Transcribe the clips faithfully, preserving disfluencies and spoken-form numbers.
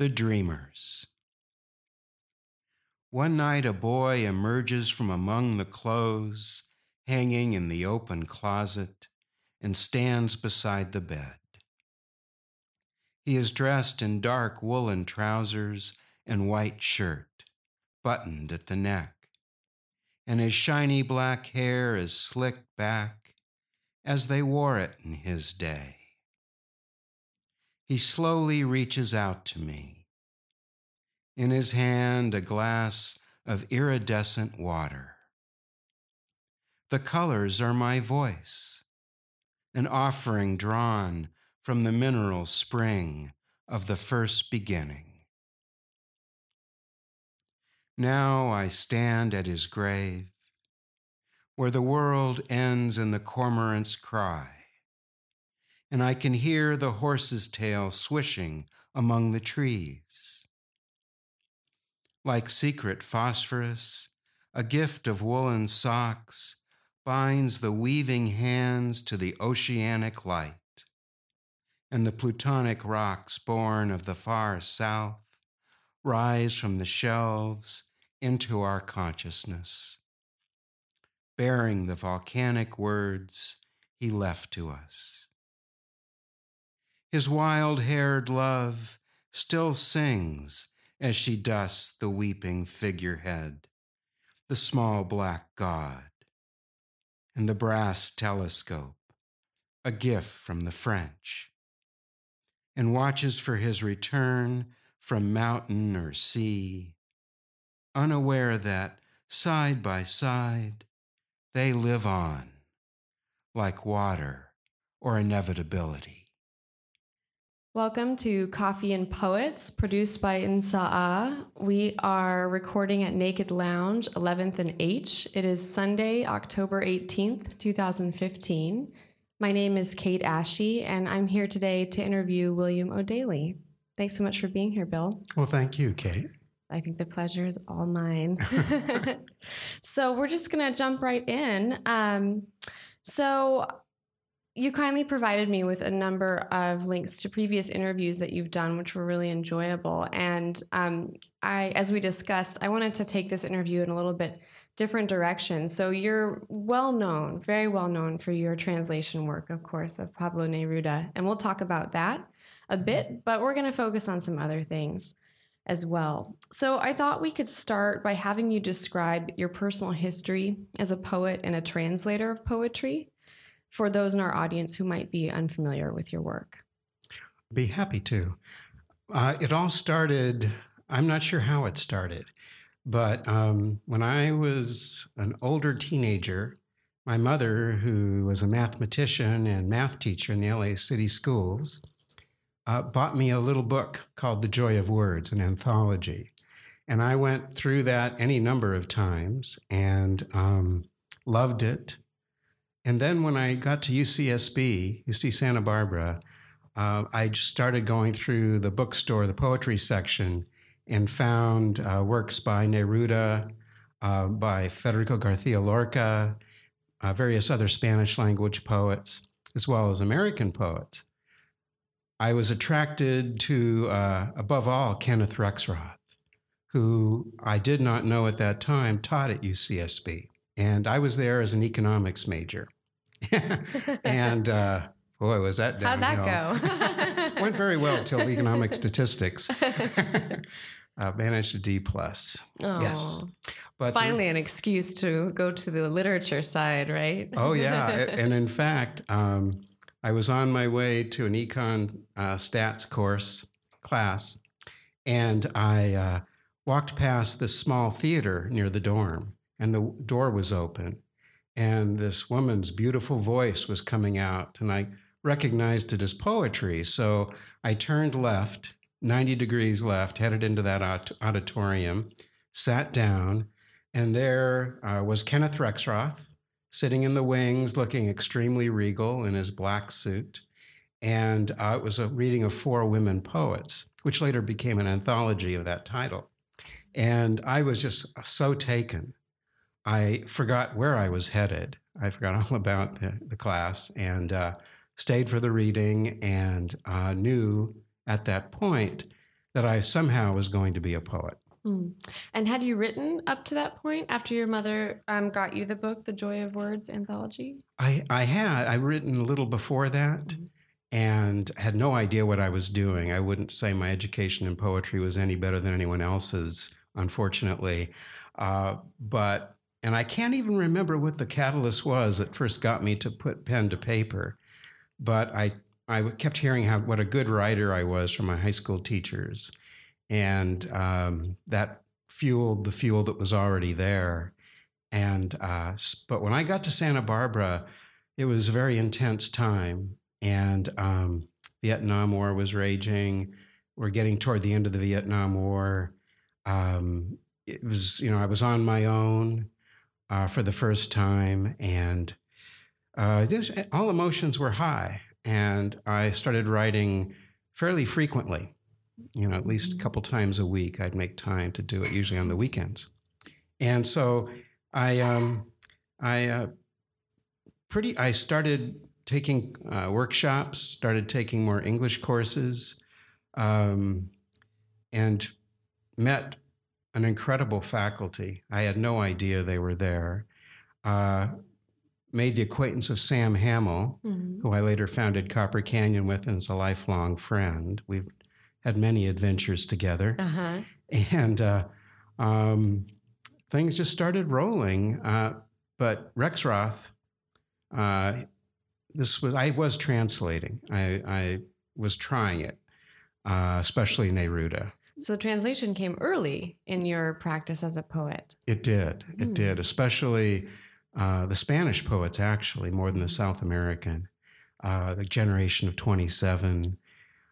The Dreamers. One night a boy emerges from among the clothes hanging in the open closet and stands beside the bed. He is dressed in dark woolen trousers and white shirt, buttoned at the neck, and his shiny black hair is slicked back as they wore it in his day. He slowly reaches out to me. In his hand, a glass of iridescent water. The colors are my voice, an offering drawn from the mineral spring of the first beginning. Now I stand at his grave, where the world ends in the cormorant's cry, and I can hear the horse's tail swishing among the trees. Like secret phosphorus, a gift of woolen socks binds the weaving hands to the oceanic light, and the plutonic rocks born of the far south rise from the shelves into our consciousness, bearing the volcanic words he left to us. His wild-haired love still sings as she dusts the weeping figurehead, the small black god, and the brass telescope, a gift from the French, and watches for his return from mountain or sea, unaware that, side by side, they live on, like water or inevitability. Welcome to Coffee and Poets, produced by N S A A. We are recording at Naked Lounge, eleventh and H. It is Sunday, October eighteenth, twenty fifteen. My name is Kate Asche, and I'm here today to interview William O'Daly. Thanks so much for being here, Bill. Well, thank you, Kate. I think the pleasure is all mine. So we're just going to jump right in. Um, so you kindly provided me with a number of links to previous interviews that you've done, which were really enjoyable. And um, I, as we discussed, I wanted to take this interview in a little bit different direction. So you're well known, very well known for your translation work, of course, of Pablo Neruda. And we'll talk about that a bit, but we're going to focus on some other things as well. So I thought we could start by having you describe your personal history as a poet and a translator of poetry for those in our audience who might be unfamiliar with your work. Be happy to. Uh, it all started, I'm not sure how it started, but um, when I was an older teenager, my mother, who was a mathematician and math teacher in the L A City schools, Uh, bought me a little book called The Joy of Words, an anthology. And I went through that any number of times and um, loved it. And then when I got to U C S B, U C Santa Barbara, uh, I just started going through the bookstore, the poetry section, and found uh, works by Neruda, uh, by Federico García Lorca, uh, various other Spanish language poets, as well as American poets. I was attracted to, uh, above all, Kenneth Rexroth, who I did not know at that time taught at U C S B. And I was there as an economics major. and uh, boy, was that downhill. How'd that go? Went very well till economic statistics. uh, managed a D plus. Oh, yes. But finally an excuse to go to the literature side, right? Oh, yeah. And in fact, um, I was on my way to an econ uh, stats course class, and I uh, walked past this small theater near the dorm, and the door was open, and this woman's beautiful voice was coming out, and I recognized it as poetry, so I turned left, ninety degrees left, headed into that aut- auditorium, sat down, and there uh, was Kenneth Rexroth, sitting in the wings, looking extremely regal in his black suit. And uh, it was a reading of Four Women Poets, which later became an anthology of that title. And I was just so taken. I forgot where I was headed. I forgot all about the, the class and uh, stayed for the reading and uh, knew at that point that I somehow was going to be a poet. Mm. And had you written up to that point after your mother um, got you the book, The Joy of Words anthology? I, I had. I'd written a little before that mm-hmm. and had no idea what I was doing. I wouldn't say my education in poetry was any better than anyone else's, unfortunately. Uh, but, and I can't even remember what the catalyst was that first got me to put pen to paper. But I, I kept hearing how what a good writer I was from my high school teachers. And um, that fueled the fuel that was already there. And uh, but when I got to Santa Barbara, it was a very intense time. And um, Vietnam War was raging. We're getting toward the end of the Vietnam War. Um, it was, you know, I was on my own uh, for the first time. And uh, this, all emotions were high. And I started writing fairly frequently. You know, at least a couple times a week, I'd make time to do it, usually on the weekends. And so I, um, I uh, pretty, I started taking uh, workshops, started taking more English courses, um, and met an incredible faculty. I had no idea they were there. Uh, made the acquaintance of Sam Hamill, mm-hmm. who I later founded Copper Canyon with and is a lifelong friend. We've had many adventures together, uh-huh. and uh, um, things just started rolling. Uh, but Rexroth, uh, this was I was translating. I, I was trying it, uh, especially Neruda. So translation came early in your practice as a poet. It did. It mm. did, especially uh, the Spanish poets, actually, more than the South American. Uh, the generation of twenty-seven.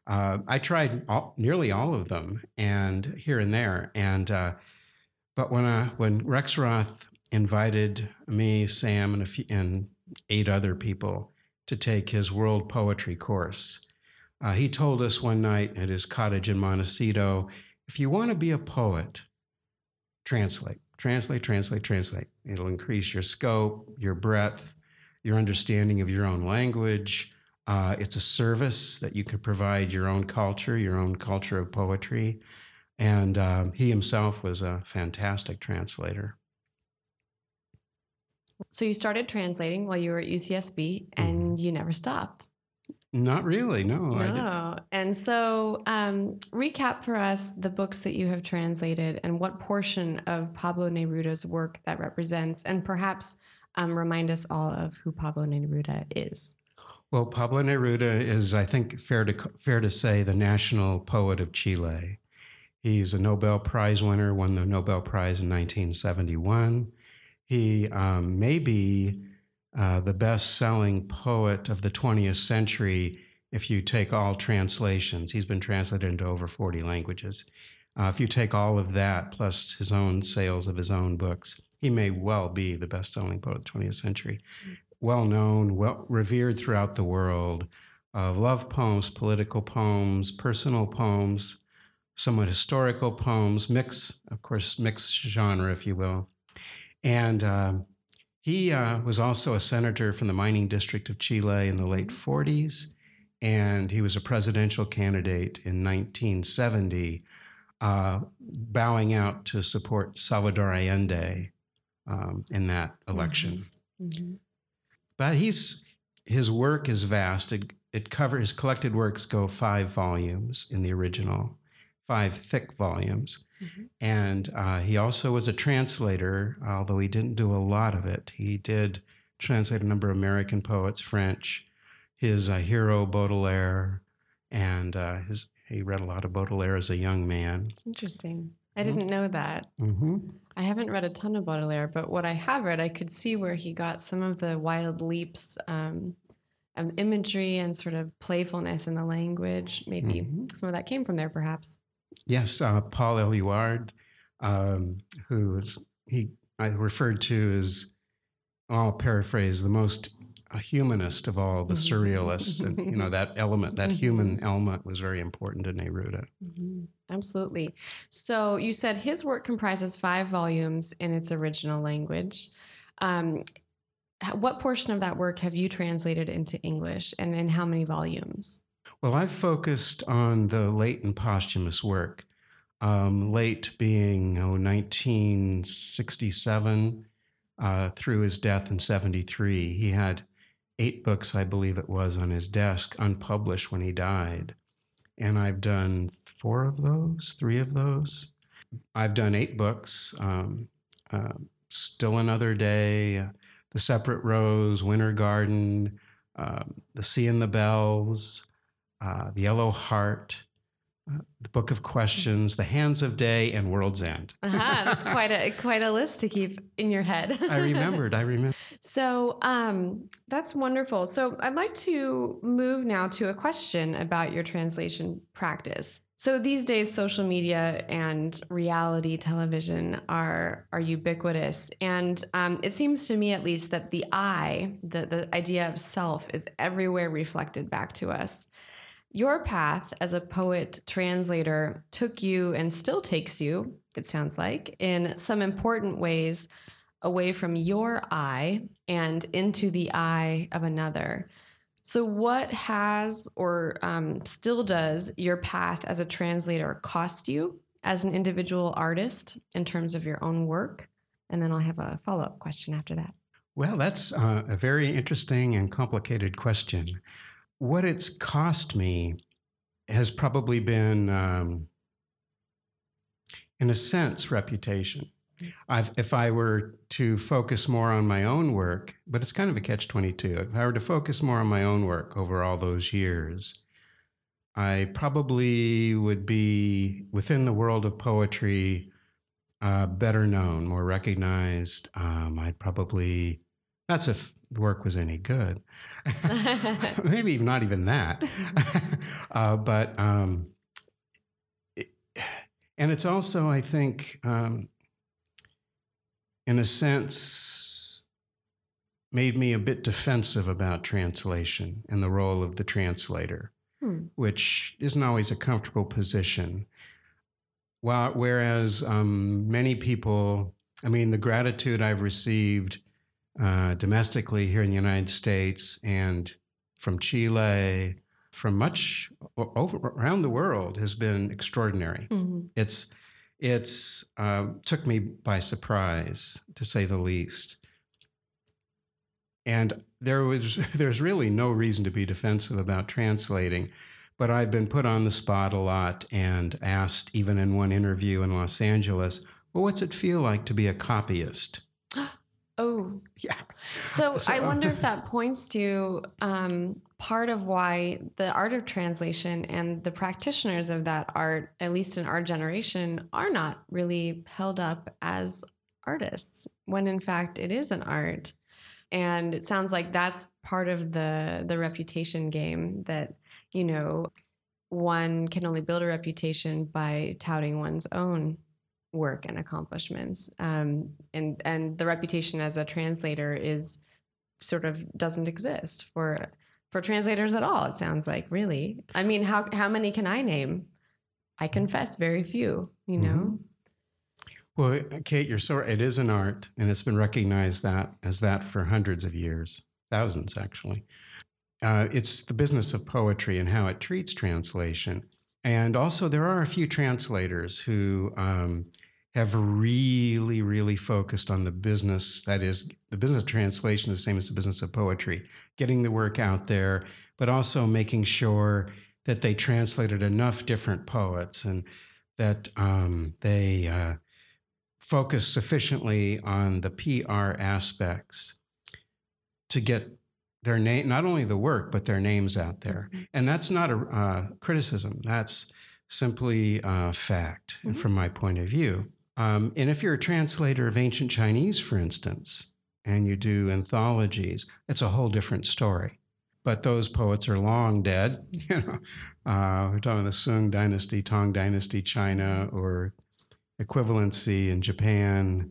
Uh, I tried all, nearly all of them, and here and there. And uh, but when I, when Rexroth invited me, Sam, and a few, and eight other people to take his world poetry course, uh, he told us one night at his cottage in Montecito, "If you want to be a poet, translate, translate, translate, translate. It'll increase your scope, your breadth, your understanding of your own language." Uh, it's a service that you can provide your own culture, your own culture of poetry. And um, he himself was a fantastic translator. So you started translating while you were at U C S B, and mm-hmm. you never stopped. Not really, no. No. I didn't. And so um, recap for us the books that you have translated and what portion of Pablo Neruda's work that represents, and perhaps um, remind us all of who Pablo Neruda is. Well, Pablo Neruda is, I think, fair to fair to say, the national poet of Chile. He's a Nobel Prize winner, won the Nobel Prize in nineteen seventy-one. He um, may be uh, the best-selling poet of the twentieth century if you take all translations. He's been translated into over forty languages. Uh, if you take all of that, plus his own sales of his own books, he may well be the best-selling poet of the twentieth century. Well-known, well revered throughout the world, uh, love poems, political poems, personal poems, somewhat historical poems, mix, of course, mixed genre, if you will. And uh, he uh, was also a senator from the mining district of Chile in the late forties, and he was a presidential candidate in nineteen seventy, uh, bowing out to support Salvador Allende um, in that election. Mm-hmm. Mm-hmm. But he's his work is vast. It it covers his collected works go five volumes in the original, five thick volumes, mm-hmm. and uh, he also was a translator. Although he didn't do a lot of it, he did translate a number of American poets, French, his uh, hero Baudelaire, and uh, his he read a lot of Baudelaire as a young man. Interesting. I didn't know that. Mm-hmm. I haven't read a ton of Baudelaire, but what I have read, I could see where he got some of the wild leaps um, of imagery and sort of playfulness in the language. Maybe mm-hmm. some of that came from there, perhaps. Yes, uh, Paul Eluard, um, who is, he I referred to as, I'll paraphrase, the most humanist of all the mm-hmm. surrealists. And, you know, that element, that human element was very important to Neruda. Mm-hmm. Absolutely. So you said his work comprises five volumes in its original language. Um, what portion of that work have you translated into English, and in how many volumes? Well, I've focused on the late and posthumous work. Um, late being oh, nineteen sixty-seven uh, through his death in seventy-three. He had eight books, I believe it was, on his desk, unpublished when he died. And I've done four of those, three of those. I've done eight books, um, uh, Still Another Day, uh, The Separate Rows, Winter Garden, uh, The Sea and the Bells, uh, The Yellow Heart, Uh, The Book of Questions, The Hands of Day, and World's End. uh-huh, that's quite a quite a list to keep in your head. I remembered. I remember. So um, that's wonderful. So I'd like to move now to a question about your translation practice. So these days, social media and reality television are are ubiquitous, and um, it seems to me, at least, that the I, the the idea of self, is everywhere reflected back to us. Your path as a poet translator took you and still takes you, it sounds like, in some important ways away from your I and into the I of another. So what has or um, still does your path as a translator cost you as an individual artist in terms of your own work? And then I'll have a follow-up question after that. Well, that's uh, a very interesting and complicated question. What it's cost me has probably been, um, in a sense, reputation. I've, if I were to focus more on my own work, but it's kind of a catch twenty-two. If I were to focus more on my own work over all those years, I probably would be, within the world of poetry, uh, better known, more recognized. Um, I'd probably, that's a f- the work was any good. Maybe not even that. uh, but, um, it, and it's also, I think, um, in a sense, made me a bit defensive about translation and the role of the translator, hmm. which isn't always a comfortable position. While, whereas um, many people, I mean, the gratitude I've received Uh, domestically here in the United States and from Chile, from much over, around the world, has been extraordinary. Mm-hmm. It's it's uh, took me by surprise, to say the least. And there was there's really no reason to be defensive about translating, but I've been put on the spot a lot and asked, even in one interview in Los Angeles, well, what's it feel like to be a copyist? Oh, yeah. So, so I wonder if that points to um, part of why the art of translation and the practitioners of that art, at least in our generation, are not really held up as artists, when in fact it is an art. And it sounds like that's part of the the reputation game, that, you know, one can only build a reputation by touting one's own work and accomplishments, um, and and the reputation as a translator is sort of doesn't exist for for translators at all. It sounds like, really. I mean, how how many can I name? I confess, very few. You know. Mm-hmm. Well, Kate, you're so right. It is an art, and it's been recognized that as that for hundreds of years, thousands actually. Uh, it's the business of poetry and how it treats translation. And also, there are a few translators who um, have really, really focused on the business. That is, the business of translation is the same as the business of poetry, getting the work out there, but also making sure that they translated enough different poets and that um, they uh, focus sufficiently on the P R aspects to get their name, not only the work, but their names out there. And that's not a uh, criticism. That's simply a fact, mm-hmm. from my point of view. Um, and if you're a translator of ancient Chinese, for instance, and you do anthologies, it's a whole different story. But those poets are long dead. You know, uh, we're talking the Sung Dynasty, Tang Dynasty, China, or equivalency in Japan,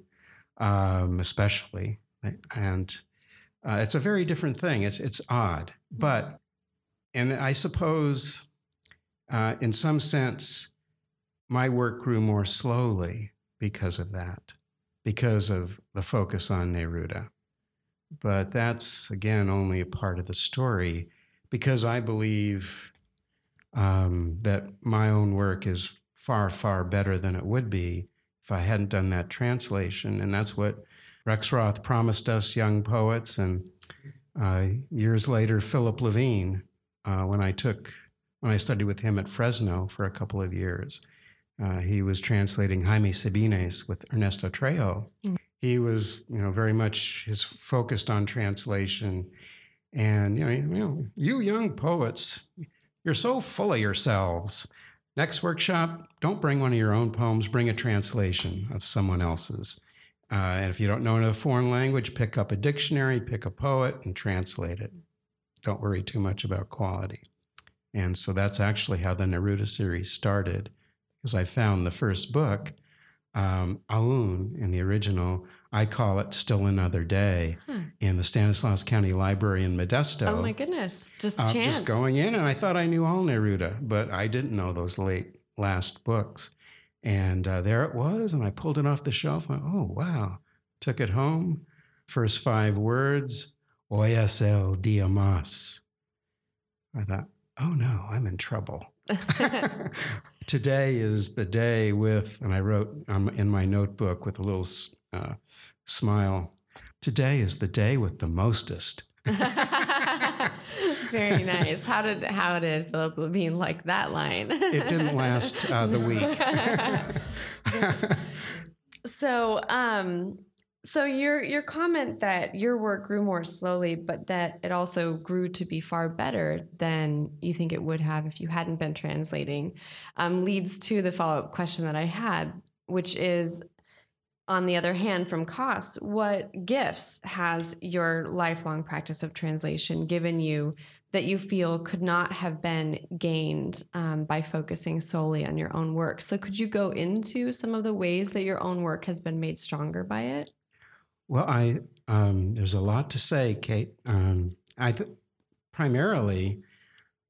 um, especially. And Uh, it's a very different thing. It's it's odd, but, and I suppose, uh, in some sense, my work grew more slowly because of that, because of the focus on Neruda. But that's, again, only a part of the story, because I believe um, that my own work is far, far better than it would be if I hadn't done that translation. And that's what Rexroth promised us young poets. And uh, years later, Philip Levine, uh, when I took, when I studied with him at Fresno for a couple of years, uh, he was translating Jaime Sabines with Ernesto Trejo. Mm. He was, you know, very much his focused on translation. And, you know, you know, you young poets, you're so full of yourselves. Next workshop, don't bring one of your own poems, bring a translation of someone else's. Uh, and if you don't know a foreign language, pick up a dictionary, pick a poet, and translate it. Don't worry too much about quality. And so that's actually how the Neruda series started, because I found the first book, um, Aun, in the original, I call it Still Another Day, huh. in the Stanislaus County Library in Modesto. Oh, my goodness. Just uh, chance. Just going in, and I thought I knew all Neruda, but I didn't know those late last books. And uh, there it was, and I pulled it off the shelf. Went, oh, wow. Took it home. First five words, Hoy es el día más. I thought, oh, no, I'm in trouble. Today is the day with, and I wrote um, in my notebook with a little... Uh, smile. Today is the day with the mostest. Very nice. How did how did Philip Levine like that line? It didn't last uh, the week. So, um, so your your comment that your work grew more slowly, but that it also grew to be far better than you think it would have if you hadn't been translating, um, leads to the follow-up question that I had, which is. On the other hand, from costs, what gifts has your lifelong practice of translation given you that you feel could not have been gained um, by focusing solely on your own work? So could you go into some of the ways that your own work has been made stronger by it? Well, I um, there's a lot to say, Kate. Um, I th- primarily,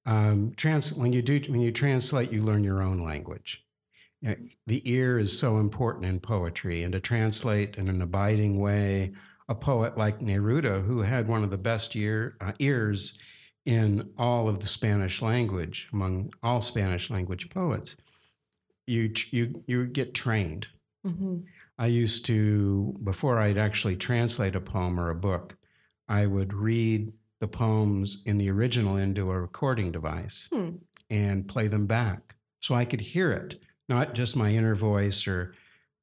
um, trans- when you do when you translate, you learn your own language. The ear is so important in poetry, and to translate in an abiding way a poet like Neruda, who had one of the best ear, uh, ears in all of the Spanish language, among all Spanish language poets, you you you get trained. Mm-hmm. I used to, before I'd actually translate a poem or a book, I would read the poems in the original into a recording device hmm. and play them back so I could hear it. Not just my inner voice or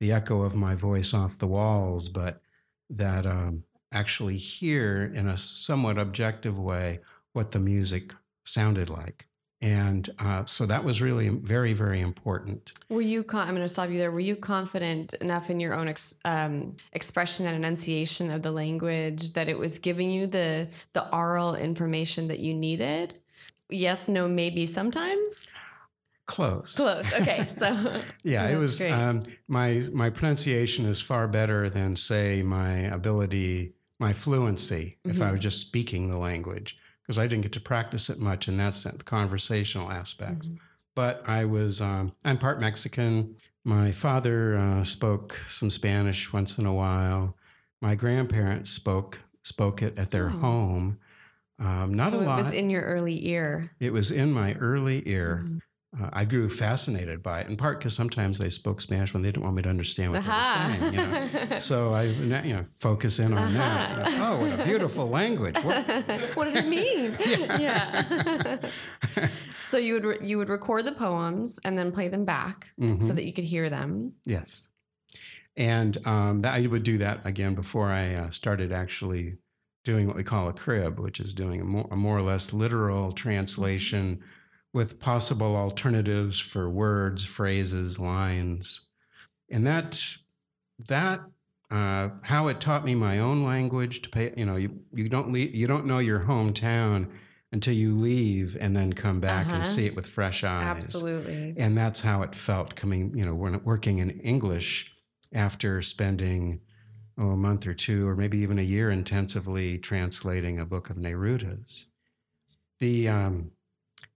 the echo of my voice off the walls, but that um, actually hear in a somewhat objective way what the music sounded like. And uh, so that was really very, very important. Were you, con- I'm going to stop you there. Were you confident enough in your own ex- um, expression and enunciation of the language that it was giving you the, the oral information that you needed? Yes, no, maybe sometimes? Close. Close. Okay. So yeah, so it was, um, my, my pronunciation is far better than say my ability, my fluency, mm-hmm. if I was just speaking the language, because I didn't get to practice it much in that sense, the conversational aspects. Mm-hmm. But I was, um, I'm part Mexican. My father uh, spoke some Spanish once in a while. My grandparents spoke, spoke it at their oh. home. Um, not so a lot. It was in your early ear. It was in my early ear. Mm-hmm. Uh, I grew fascinated by it, in part because sometimes they spoke Spanish when they didn't want me to understand what uh-huh. they were saying. You know? So I, you know, focus in on uh-huh. that. You know, oh, what a beautiful language! What, what did it mean? Yeah. yeah. So you would re- you would record the poems and then play them back mm-hmm. so that you could hear them. Yes, and um, that, I would do that again before I uh, started actually doing what we call a crib, which is doing a more, a more or less literal translation. Mm-hmm. with possible alternatives for words, phrases, lines. And that, that uh, how it taught me my own language to pay, you know, you, you don't leave, you don't know your hometown until you leave and then come back uh-huh. and see it with fresh eyes. Absolutely. And that's how it felt coming, you know, when working in English after spending oh, a month or two, or maybe even a year intensively translating a book of Neruda's. The, um,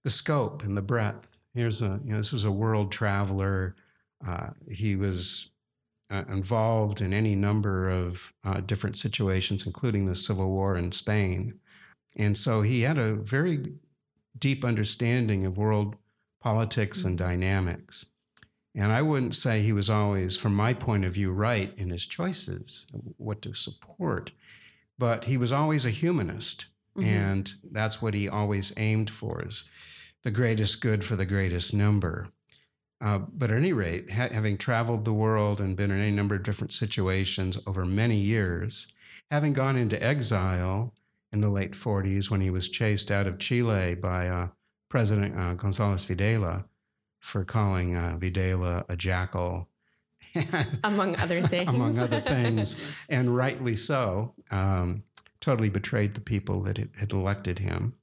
The scope and the breadth. Here's a, you know, this was a world traveler. Uh, he was uh, involved in any number of uh, different situations, including the Civil War in Spain. And so he had a very deep understanding of world politics and dynamics. And I wouldn't say he was always, from my point of view, right in his choices, what to support, but he was always a humanist. Mm-hmm. And that's what he always aimed for, is the greatest good for the greatest number. Uh, but at any rate, ha- having traveled the world and been in any number of different situations over many years, having gone into exile in the late forties when he was chased out of Chile by uh, President uh, González Videla for calling uh, Videla a jackal. Among other things. Among other things, and rightly so. Um, totally betrayed the people that had elected him,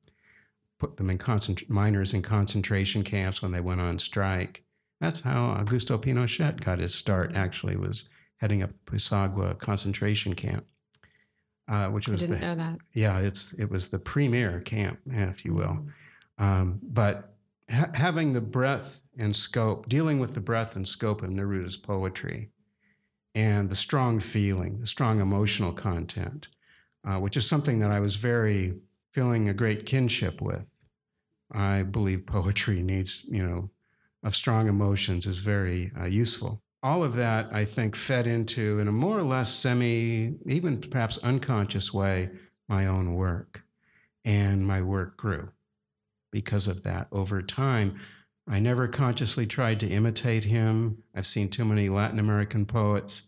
put them in concentra- miners in concentration camps when they went on strike. That's how Augusto Pinochet got his start, actually, was heading up Pisagua concentration camp, uh, which was I didn't the, know that. Yeah, it's it was the premier camp, if you will. Um, but ha- having the breadth and scope, dealing with the breadth and scope of Neruda's poetry and the strong feeling, the strong emotional content, uh, which is something that I was very feeling a great kinship with. I believe poetry needs, you know, of strong emotions is very uh, useful. All of that, I think, fed into, in a more or less semi, even perhaps unconscious way, my own work. And my work grew because of that over time. I never consciously tried to imitate him. I've seen too many Latin American poets,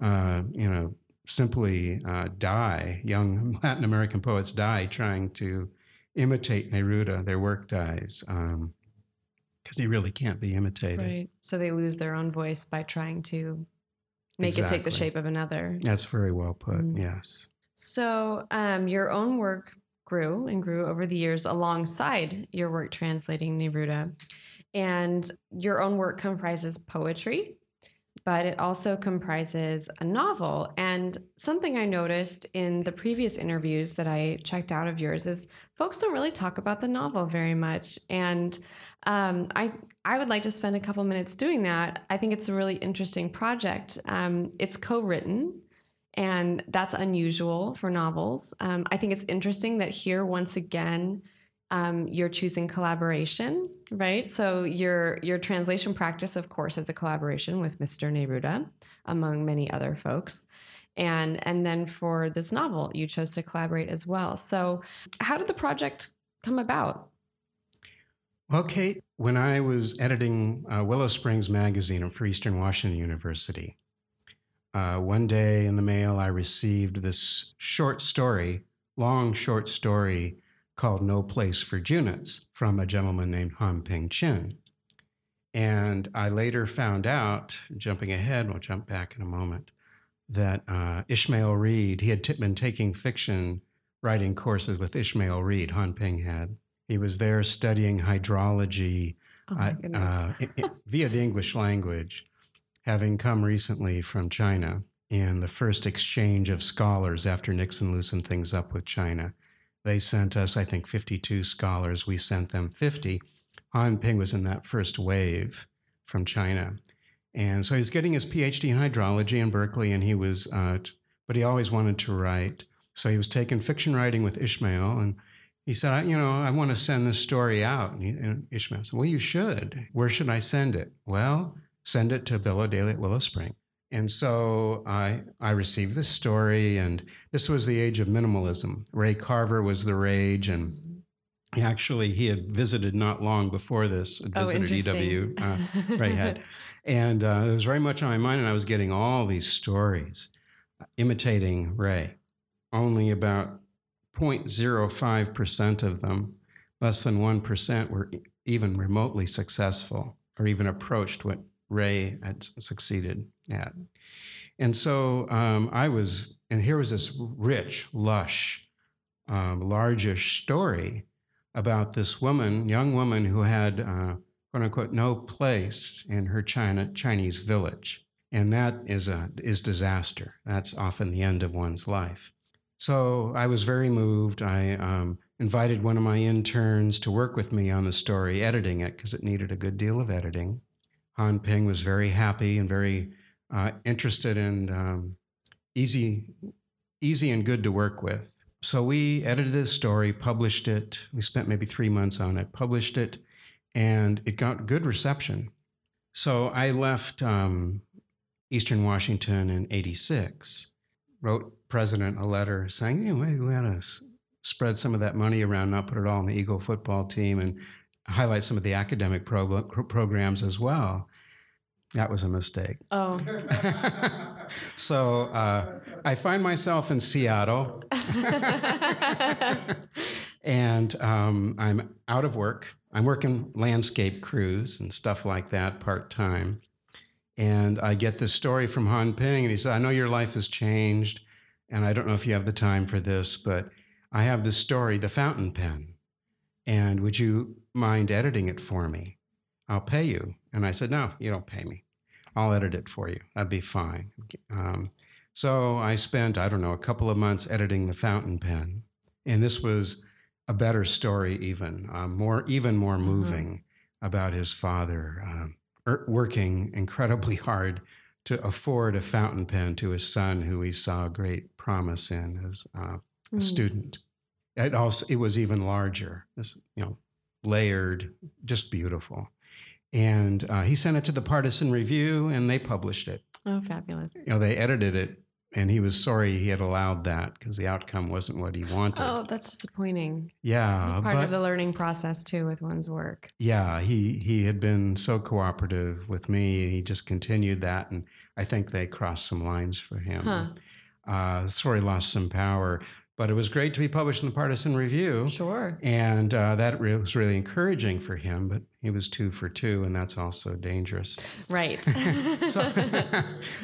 uh, you know, simply uh, die, young Latin American poets die trying to imitate Neruda. Their work dies. Um, Because he really can't be imitated. Right. So they lose their own voice by trying to make exactly. it take the shape of another. That's very well put, mm. yes. So um, your own work grew and grew over the years alongside your work translating Neruda. And your own work comprises poetry, but it also comprises a novel. And something I noticed in the previous interviews that I checked out of yours is folks don't really talk about the novel very much. And um, I I would like to spend a couple minutes doing that. I think it's a really interesting project. Um, it's co-written, and that's unusual for novels. Um, I think it's interesting that here, once again, Um, you're choosing collaboration, right? So your your translation practice, of course, is a collaboration with Mister Neruda, among many other folks. And and then for this novel, you chose to collaborate as well. So how did the project come about? Well, Kate, when I was editing uh, Willow Springs magazine for Eastern Washington University, uh, one day in the mail, I received this short story, long short story, called No Place for Junites from a gentleman named Han Ping Chin. And I later found out, jumping ahead, we'll jump back in a moment, that uh, Ishmael Reed, he had t- been taking fiction writing courses with Ishmael Reed, Han Ping had. He was there studying hydrology oh uh, uh, in, in, via the English language, having come recently from China in the first exchange of scholars after Nixon loosened things up with China. They sent us, I think, fifty-two scholars. We sent them fifty. Han Ping was in that first wave from China. And so he's getting his PhD in hydrology in Berkeley, and he was, uh, but he always wanted to write. So he was taking fiction writing with Ishmael, and he said, I, you know, I want to send this story out. And, he, and Ishmael said, well, you should. Where should I send it? Well, send it to Bill O'Daly at Willow Spring. And so I I received this story, and this was the age of minimalism. Ray Carver was the rage, and actually he had visited not long before this, had visited E W. Oh, uh, Ray had. And uh, it was very much on my mind, and I was getting all these stories uh, imitating Ray. Only about zero point zero five percent of them, less than one percent, were even remotely successful or even approached what Ray had succeeded at. And so um, I was, and here was this rich, lush, um, largish story about this woman, young woman who had, uh, quote unquote, no place in her China Chinese village. And that is a is disaster. That's often the end of one's life. So I was very moved. I um, invited one of my interns to work with me on the story, editing it, because it needed a good deal of editing. Han Ping was very happy and very uh, interested and um, easy, easy and good to work with. So we edited this story, published it. We spent maybe three months on it, published it, and it got good reception. So I left um, Eastern Washington in eighty-six, wrote president a letter saying, you know, we ought to spread some of that money around, not put it all on the Eagle football team, and highlight some of the academic pro- programs as well. That was a mistake. Oh. So uh, I find myself in Seattle, and um, I'm out of work. I'm working landscape crews and stuff like that part-time. And I get this story from Han Ping, and he said, I know your life has changed, and I don't know if you have the time for this, but I have this story, The Fountain Pen, and would you mind editing it for me? I'll pay you. And I said, no, you don't pay me. I'll edit it for you. That'd be fine. Um, so I spent, I don't know, a couple of months editing The Fountain Pen, and this was a better story even, um, more, even more moving mm-hmm. about his father um, er, working incredibly hard to afford a fountain pen to his son, who he saw great promise in as uh, a mm. student. It also, it was even larger, this, you know, layered, just beautiful. And uh, he sent it to the Partisan Review, and they published it. Oh, fabulous. You know, they edited it, and he was sorry he had allowed that because the outcome wasn't what he wanted. Oh, that's disappointing. Yeah. Part but, of the learning process, too, with one's work. Yeah, he, he had been so cooperative with me, and he just continued that, and I think they crossed some lines for him. Huh. Uh, sorry, lost some power. But it was great to be published in the Partisan Review. Sure. And uh, that re- was really encouraging for him, but he was two for two, and that's also dangerous. Right. so,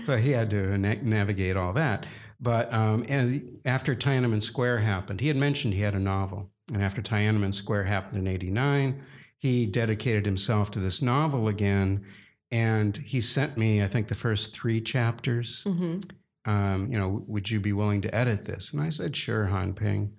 so he had to na- navigate all that. But um, and after Tiananmen Square happened, he had mentioned he had a novel. And after Tiananmen Square happened in eighty-nine, he dedicated himself to this novel again. And he sent me, I think, the first three chapters. Mm-hmm. Um, you know, would you be willing to edit this? And I said, sure, Han Ping,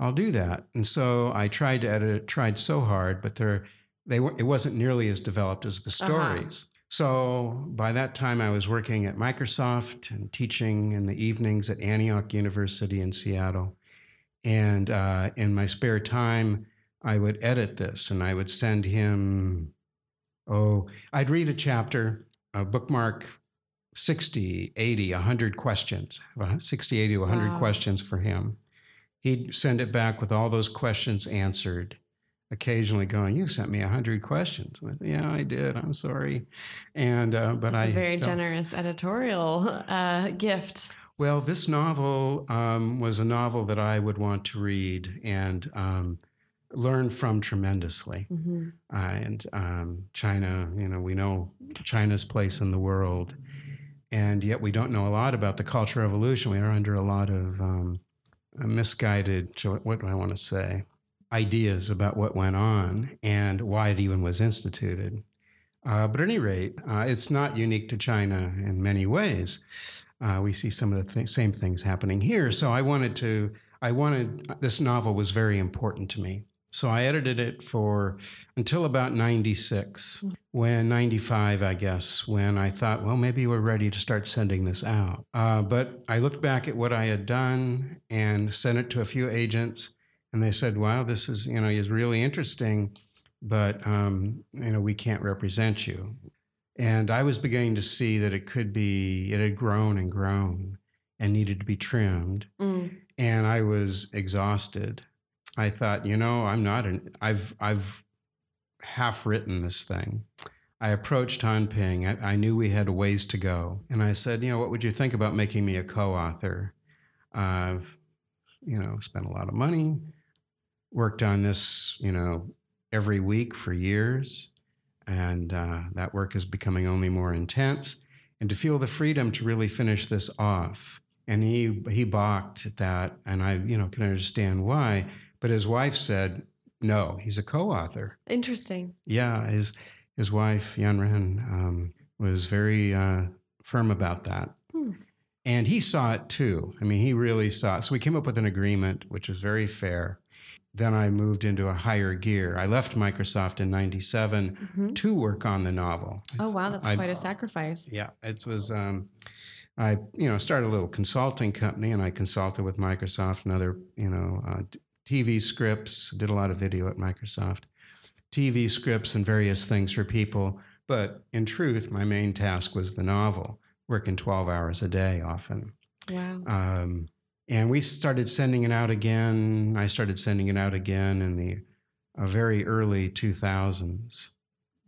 I'll do that. And so I tried to edit it, tried so hard, but there, they were, it wasn't nearly as developed as the stories. Uh-huh. So by that time, I was working at Microsoft and teaching in the evenings at Antioch University in Seattle. And uh, in my spare time, I would edit this, and I would send him, oh, I'd read a chapter, a bookmark, sixty, eighty, one hundred questions, sixty, eighty, one hundred wow. questions for him. He'd send it back with all those questions answered, occasionally going, you sent me one hundred questions. I said, yeah, I did. I'm sorry. And uh, but That's I... It's a very don't. generous editorial uh, gift. Well, this novel um, was a novel that I would want to read and um, learn from tremendously. Mm-hmm. Uh, and um, China, you know, we know China's place in the world. And yet we don't know a lot about the Cultural Revolution. We are under a lot of um, misguided, what do I want to say, ideas about what went on and why it even was instituted. Uh, but at any rate, uh, it's not unique to China in many ways. Uh, we see some of the th- same things happening here. So I wanted to, I wanted, this novel was very important to me. So I edited it for until about ninety-six, when ninety-five, I guess, when I thought, well, maybe we're ready to start sending this out. Uh, but I looked back at what I had done and sent it to a few agents, and they said, wow, this is, you know, is really interesting, but, um, you know, we can't represent you. And I was beginning to see that it could be, it had grown and grown and needed to be trimmed. Mm. And I was exhausted. I thought, you know, I'm not an, I've, I've half written this thing. I approached Han Ping. I, I knew we had a ways to go. And I said, you know, what would you think about making me a co-author? I've, you know, spent a lot of money, worked on this, you know, every week for years. And uh, that work is becoming only more intense. And to feel the freedom to really finish this off. And he, he balked at that. And I, you know, can understand why. But his wife said, no, he's a co-author. Interesting. Yeah, his his wife, Yanran, um, was very uh, firm about that. Hmm. And he saw it too. I mean, he really saw it. So we came up with an agreement, which was very fair. Then I moved into a higher gear. I left Microsoft in ninety-seven mm-hmm. to work on the novel. Oh, wow, that's I, quite a sacrifice. Yeah, it was... Um, I, you know, started a little consulting company, and I consulted with Microsoft and other, you know... Uh, T V scripts, did a lot of video at Microsoft. T V scripts and various things for people. But in truth, my main task was the novel, working twelve hours a day often. Wow. Um, and we started sending it out again. I started sending it out again in the uh, very early two thousands.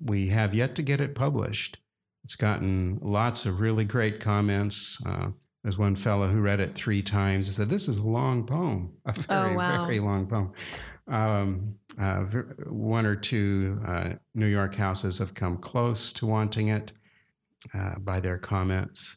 We have yet to get it published. It's gotten lots of really great comments. Uh, there's one fellow who read it three times and said, this is a long poem, a very, oh, wow. very long poem. Um, uh, one or two uh, New York houses have come close to wanting it uh, by their comments.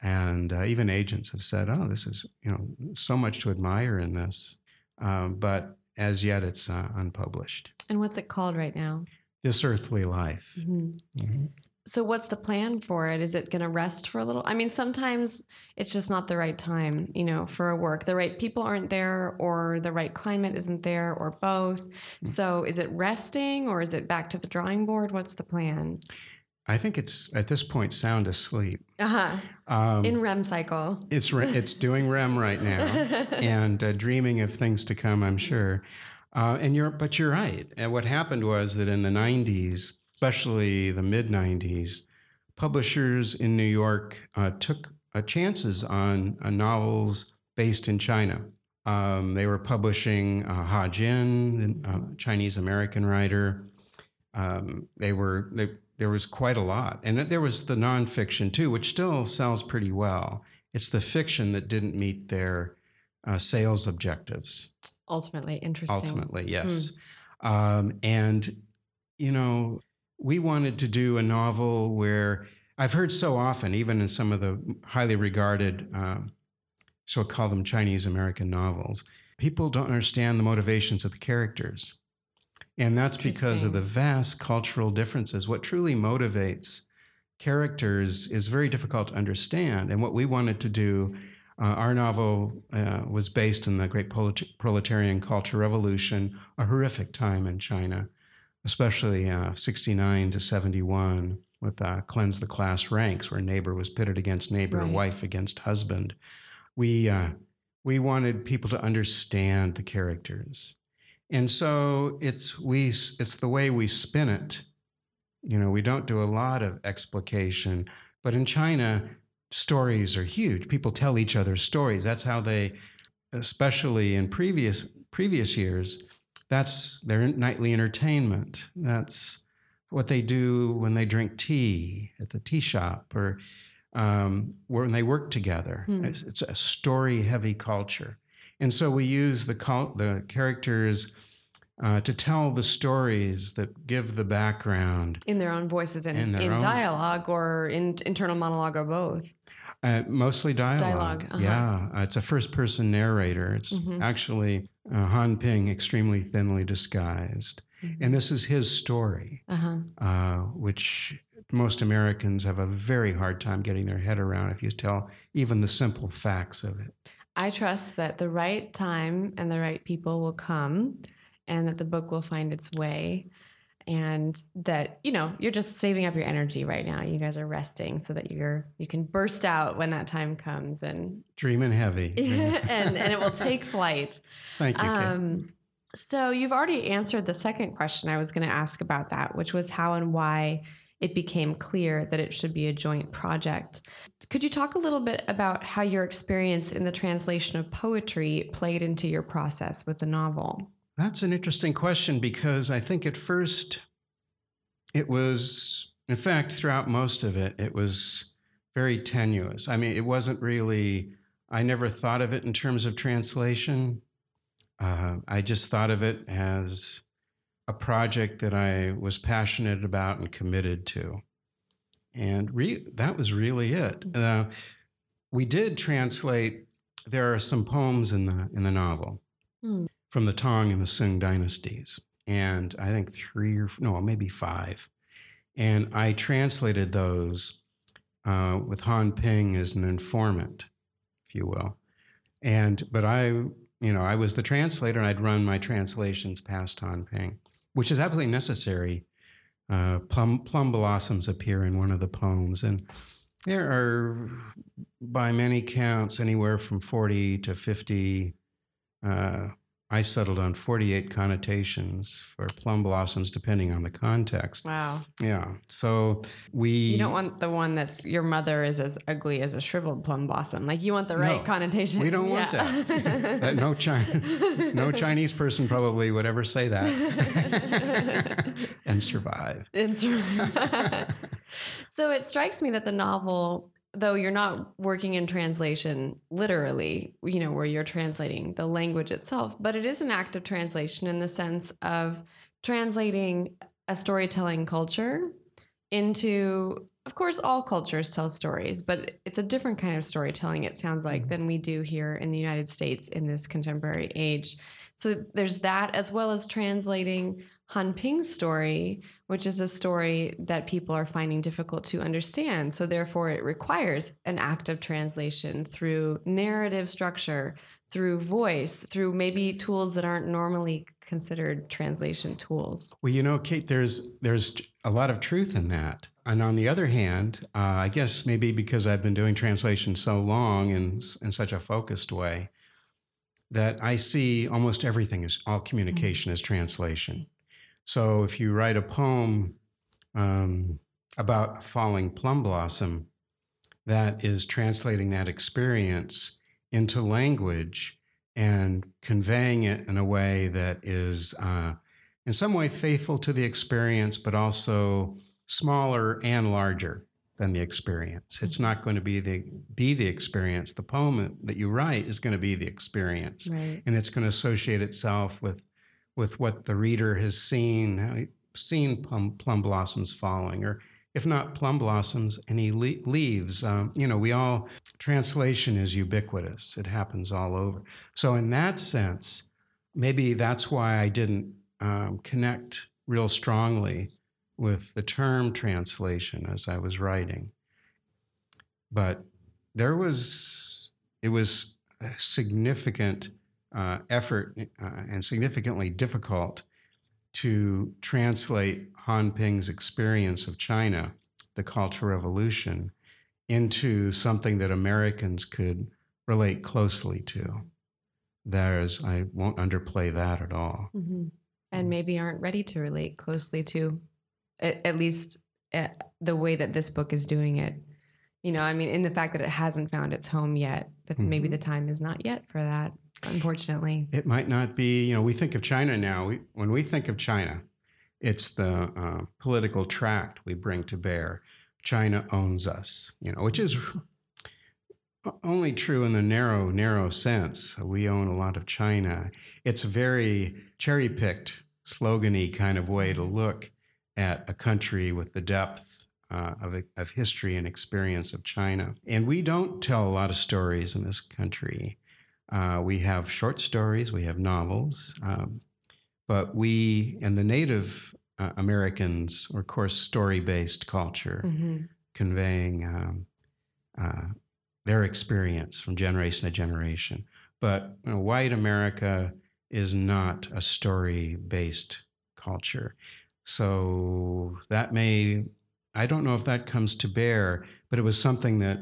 And uh, even agents have said, oh, this is, you know, so much to admire in this. Um, but as yet, it's uh, unpublished. And what's it called right now? This Earthly Life. Mm-hmm. Mm-hmm. So what's the plan for it? Is it going to rest for a little? I mean, sometimes it's just not the right time, you know, for a work. The right people aren't there, or the right climate isn't there, or both. So is it resting, or is it back to the drawing board? What's the plan? I think it's, at this point, sound asleep. Uh-huh. Um, in REM cycle. It's re- it's doing REM right now and uh, dreaming of things to come, I'm sure. Uh, and you're, but you're right. And what happened was that in the nineties, especially the mid-nineties, publishers in New York uh, took uh, chances on uh, novels based in China. Um, they were publishing uh, Ha Jin, a Chinese-American writer. Um, they were they, there was quite a lot. And there was the nonfiction, too, which still sells pretty well. It's the fiction that didn't meet their uh, sales objectives. Ultimately, interesting. Ultimately, yes. Hmm. Um, and, you know... We wanted to do a novel where I've heard so often, even in some of the highly regarded, uh, so I'll call them Chinese American novels, people don't understand the motivations of the characters. And that's because of the vast cultural differences. What truly motivates characters is very difficult to understand. And what we wanted to do, uh, our novel uh, was based in the Great Prolet- Proletarian Culture Revolution, a horrific time in China, especially uh, sixty-nine to seventy-one with uh, Cleanse the Class Ranks, where neighbor was pitted against neighbor, right. wife against husband. We uh, we wanted people to understand the characters. And so it's we it's the way we spin it. You know, we don't do a lot of explication, but in China, stories are huge. People tell each other stories. That's how they, especially in previous previous years, that's their nightly entertainment. That's what they do when they drink tea at the tea shop or um, when they work together. Hmm. It's a story-heavy culture. And so we use the cult, the characters uh, to tell the stories that give the background. In their own voices and in, in own, dialogue or in internal monologue or both. Uh, mostly dialogue. Dialogue. Uh-huh. Yeah. Uh, it's a first-person narrator. It's mm-hmm. actually... Uh, Han Ping, extremely thinly disguised. Mm-hmm. And this is his story, uh-huh. uh, which most Americans have a very hard time getting their head around if you tell even the simple facts of it. I trust that the right time and the right people will come and that the book will find its way and that, you know, you're just saving up your energy right now. You guys are resting so that you're you can burst out when that time comes and dreaming heavy. and and it will take flight. Thank you, um, Kate. So you've already answered the second question I was going to ask about that, which was how and why it became clear that it should be a joint project. Could you talk a little bit about how your experience in the translation of poetry played into your process with the novel? That's an interesting question because I think at first it was, in fact, throughout most of it, it was very tenuous. I mean, it wasn't really, I never thought of it in terms of translation. Uh, I just thought of it as a project that I was passionate about and committed to. And re- that was really it. Uh, we did translate, there are some poems in the in the novel. Hmm. From the Tang and the Sung dynasties. And I think three or, no, maybe five. And I translated those uh, with Han Ping as an informant, if you will. And, but I, you know, I was the translator and I'd run my translations past Han Ping, which is absolutely necessary. Uh, plum, plum blossoms appear in one of the poems. And there are, by many counts, anywhere from forty to fifty uh, I settled on forty-eight connotations for plum blossoms, depending on the context. Wow. Yeah. So we... You don't want the one that's your mother is as ugly as a shriveled plum blossom. Like you want the right no, connotation. We don't yeah. want that. that no, China, no Chinese person probably would ever say that. and survive. And survive. So it strikes me that the novel... Though you're not working in translation literally, you know, where you're translating the language itself, but it is an act of translation in the sense of translating a storytelling culture into, of course, all cultures tell stories, but it's a different kind of storytelling, it sounds like, than we do here in the United States in this contemporary age. So there's that, as well as translating Han Ping's story, which is a story that people are finding difficult to understand. So therefore, it requires an act of translation through narrative structure, through voice, through maybe tools that aren't normally considered translation tools. Well, you know, Kate, there's there's a lot of truth in that. And on the other hand, uh, I guess maybe because I've been doing translation so long and in, in such a focused way, that I see almost everything as all communication mm-hmm. is translation. So if you write a poem um, about a falling plum blossom, that is translating that experience into language and conveying it in a way that is uh, in some way faithful to the experience, but also smaller and larger than the experience. It's not going to be the be the experience. The poem that you write is going to be the experience. Right. And it's going to associate itself with with what the reader has seen, seen plum, plum blossoms falling, or if not plum blossoms, any le- leaves. Um, you know, we all, translation is ubiquitous. It happens all over. So in that sense, maybe that's why I didn't um, connect real strongly with the term translation as I was writing. But there was, it was a significant Uh, effort uh, and significantly difficult to translate Han Ping's experience of China, the Cultural Revolution, into something that Americans could relate closely to. There's, I won't underplay that at all. Mm-hmm. And maybe aren't ready to relate closely to, at, at least at the way that this book is doing it. You know, I mean, in the fact that it hasn't found its home yet, that mm-hmm. maybe the time is not yet for that. Unfortunately, it might not be. You know, we think of China now. We, when we think of China, it's the uh, political tract we bring to bear. China owns us, you know, which is only true in the narrow, narrow sense. We own a lot of China. It's a very cherry-picked, slogan-y kind of way to look at a country with the depth uh, of of history and experience of China. And we don't tell a lot of stories in this country. Uh, we have short stories, we have novels, um, but we and the Native uh, Americans, are, of course, story-based culture, mm-hmm. conveying um, uh, their experience from generation to generation. But you know, white America is not a story-based culture. So that may, I don't know if that comes to bear, but it was something that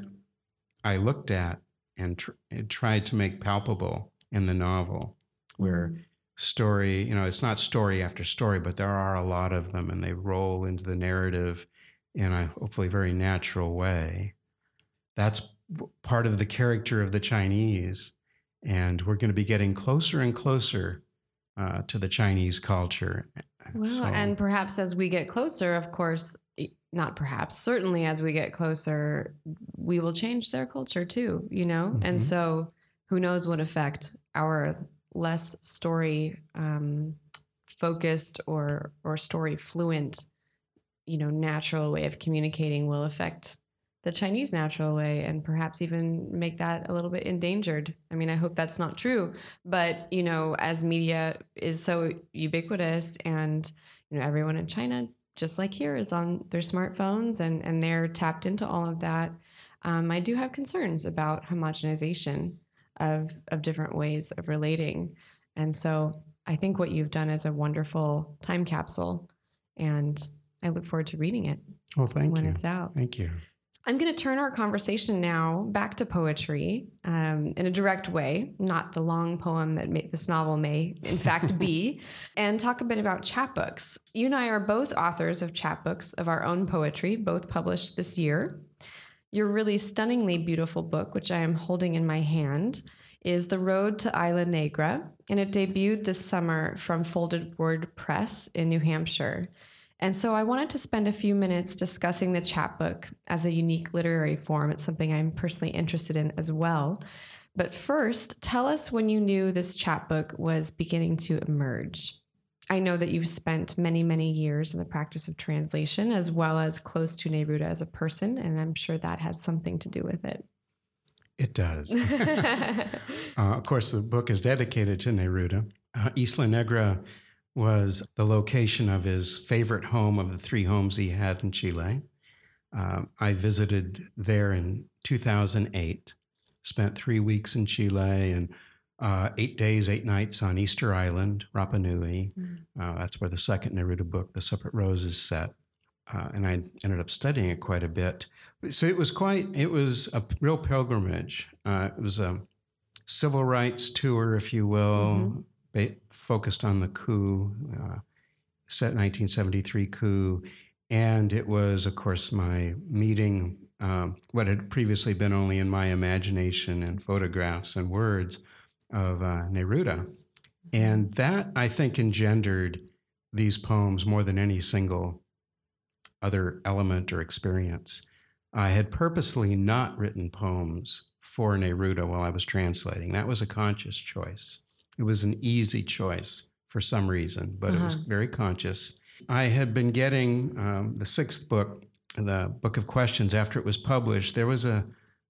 I looked at and tr- tried to make palpable in the novel, where mm. story, you know, it's not story after story, but there are a lot of them, and they roll into the narrative in a hopefully very natural way. That's part of the character of the Chinese, and we're going to be getting closer and closer uh, to the Chinese culture. Well, so, and perhaps as we get closer, of course, not perhaps, certainly as we get closer, we will change their culture too, you know? Mm-hmm. And so who knows what effect our less story um, focused or, or story fluent, you know, natural way of communicating will affect the Chinese natural way and perhaps even make that a little bit endangered. I mean, I hope that's not true, but you know, as media is so ubiquitous and, you know, everyone in China just like here is on their smartphones and, and they're tapped into all of that. Um, I do have concerns about homogenization of, of different ways of relating. And so I think what you've done is a wonderful time capsule, and I look forward to reading it well, thank when you. It's out. Thank you. I'm going to turn our conversation now back to poetry um, in a direct way, not the long poem that may, this novel may, in fact, be, and talk a bit about chapbooks. You and I are both authors of chapbooks of our own poetry, both published this year. Your really stunningly beautiful book, which I am holding in my hand, is The Road to Isla Negra, and it debuted this summer from Folded Word Press in New Hampshire. And so I wanted to spend a few minutes discussing the chapbook as a unique literary form. It's something I'm personally interested in as well. But first, tell us when you knew this chapbook was beginning to emerge. I know that you've spent many, many years in the practice of translation, as well as close to Neruda as a person, and I'm sure that has something to do with it. It does. uh, of course, the book is dedicated to Neruda. Uh, Isla Negra was the location of his favorite home of the three homes he had in Chile. Uh, I visited there in two thousand eight, spent three weeks in Chile and uh, eight days, eight nights on Easter Island, Rapa Nui. Mm-hmm. Uh, that's where the second Neruda book, The Separate Rows, is set. Uh, and I ended up studying it quite a bit. So it was quite, it was a real pilgrimage. Uh, it was a civil rights tour, if you will. Mm-hmm. They focused on the coup, uh, set nineteen seventy-three coup, and it was, of course, my meeting um, what had previously been only in my imagination and photographs and words of uh, Neruda. And that, I think, engendered these poems more than any single other element or experience. I had purposely not written poems for Neruda while I was translating. That was a conscious choice. It was an easy choice for some reason, but uh-huh. It was very conscious. I had been getting um, the sixth book, the Book of Questions, after it was published. There was a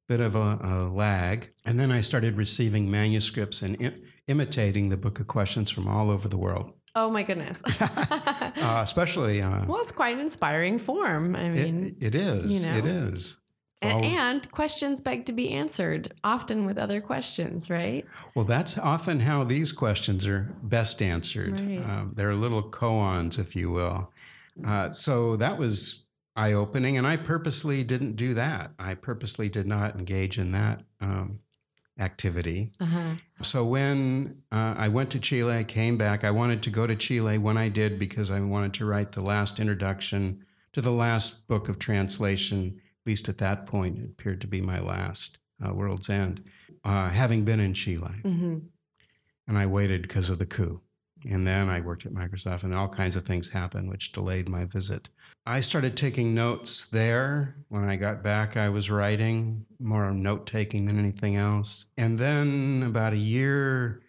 bit of a, a lag, and then I started receiving manuscripts and im- imitating the Book of Questions from all over the world. Oh, my goodness. uh, especially... Uh, well, it's quite an inspiring form. I mean, It, it is. You know. It is. And, and questions beg to be answered, often with other questions, right? Well, that's often how these questions are best answered. Right. Um, they're little koans, if you will. Uh, so that was eye-opening, and I purposely didn't do that. I purposely did not engage in that um, activity. Uh-huh. So when uh, I went to Chile, I came back. I wanted to go to Chile when I did because I wanted to write the last introduction to the last book of translation. At least at that point, it appeared to be my last uh, World's End, uh, having been in Chile. Mm-hmm. And I waited because of the coup. And then I worked at Microsoft, and all kinds of things happened, which delayed my visit. I started taking notes there. When I got back, I was writing, more note-taking than anything else. And then about a year,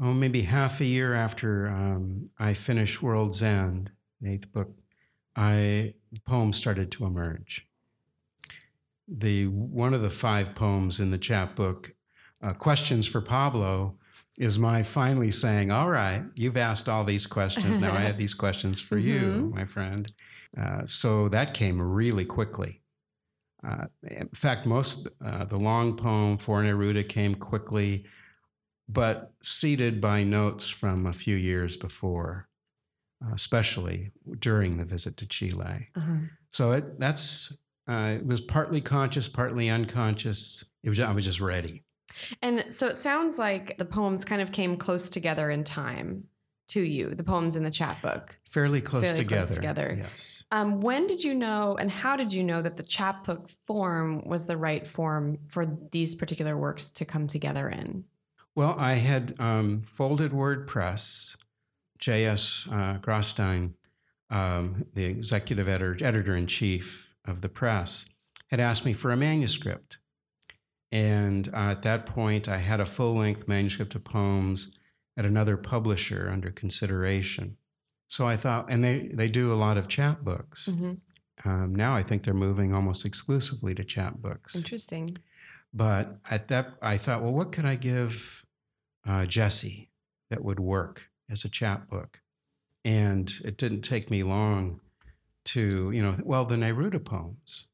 oh, maybe half a year after um, I finished World's End, the eighth book, I poems started to emerge. The one of the five poems in the chapbook, uh, Questions for Pablo, is my finally saying, all right, you've asked all these questions. Now I have these questions for mm-hmm. you, my friend. Uh, so that came really quickly. Uh, in fact, most uh, the long poem for Neruda came quickly, but seeded by notes from a few years before, uh, especially during the visit to Chile. Uh-huh. So it, that's... Uh, it was partly conscious, partly unconscious. It was, I was just ready. And so it sounds like the poems kind of came close together in time to you, the poems in the chapbook. Fairly close Fairly together. Close together. Yes. Um, when did you know and how did you know that the chapbook form was the right form for these particular works to come together in? Well, I had um, Folded Word Press, J S Uh, Grostein, um, the executive editor, editor-in-chief of the press, had asked me for a manuscript. And uh, at that point, I had a full-length manuscript of poems at another publisher under consideration. So I thought, and they, they do a lot of chapbooks. Mm-hmm. Um, now I think they're moving almost exclusively to chapbooks. Interesting. But at that, I thought, well, what could I give uh, Jesse that would work as a chapbook? And it didn't take me long to, you know, well, the Neruda poems,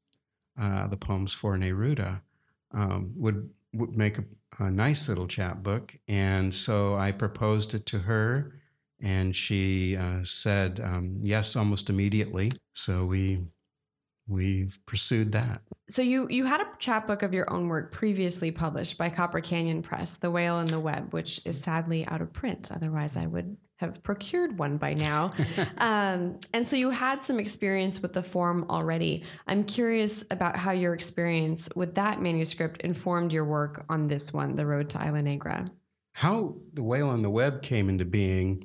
uh, the poems for Neruda, um, would would make a, a nice little chapbook. And so I proposed it to her, and she uh, said um, yes almost immediately. So we we pursued that. So you, you had a chapbook of your own work previously published by Copper Canyon Press, The Whale and the Web, which is sadly out of print. Otherwise, I would have procured one by now. um, and so you had some experience with the form already. I'm curious about how your experience with that manuscript informed your work on this one, The Road to Isla Negra. How The Whale and the Web came into being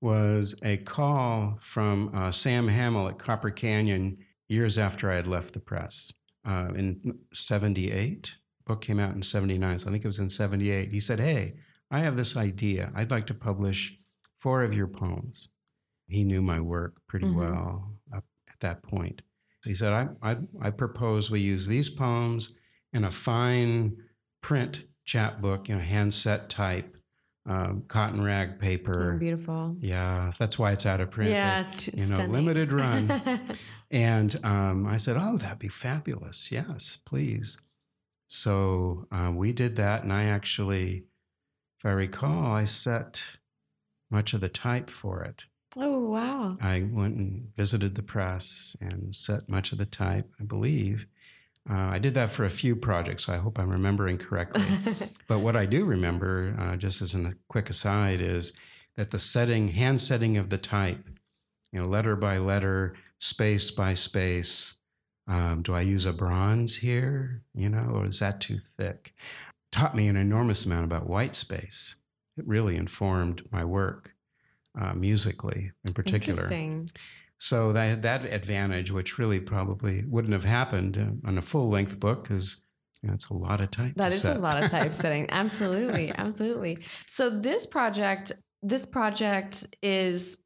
was a call from uh, Sam Hamill at Copper Canyon years after I had left the press. Uh, in seventy-eight, book came out in seventy-nine, so I think it was in seventy-eight. He said, hey, I have this idea. I'd like to publish four of your poems. He knew my work pretty mm-hmm. well up at that point. So he said, I, I, I propose we use these poems in a fine print chapbook, you know, hand-set type, um, cotton rag paper. Oh, beautiful. Yeah, that's why it's out of print. Yeah, but, you know, stunning. Limited run. And um, I said, oh, that'd be fabulous. Yes, please. So uh, we did that. And I actually, if I recall, I set much of the type for it. Oh, wow. I went and visited the press and set much of the type, I believe. Uh, I did that for a few projects, so I hope I'm remembering correctly. But what I do remember, uh, just as a quick aside, is that the setting, hand setting of the type, you know, letter by letter, space by space. Um, do I use a bronze here? You know, or is that too thick? Taught me an enormous amount about white space. It really informed my work, uh, musically in particular. Interesting. So that that advantage, which really probably wouldn't have happened on a full-length book, because you know, it's a lot of typesetting. That is set. a lot of typesetting. Absolutely, absolutely. So this project, this project is.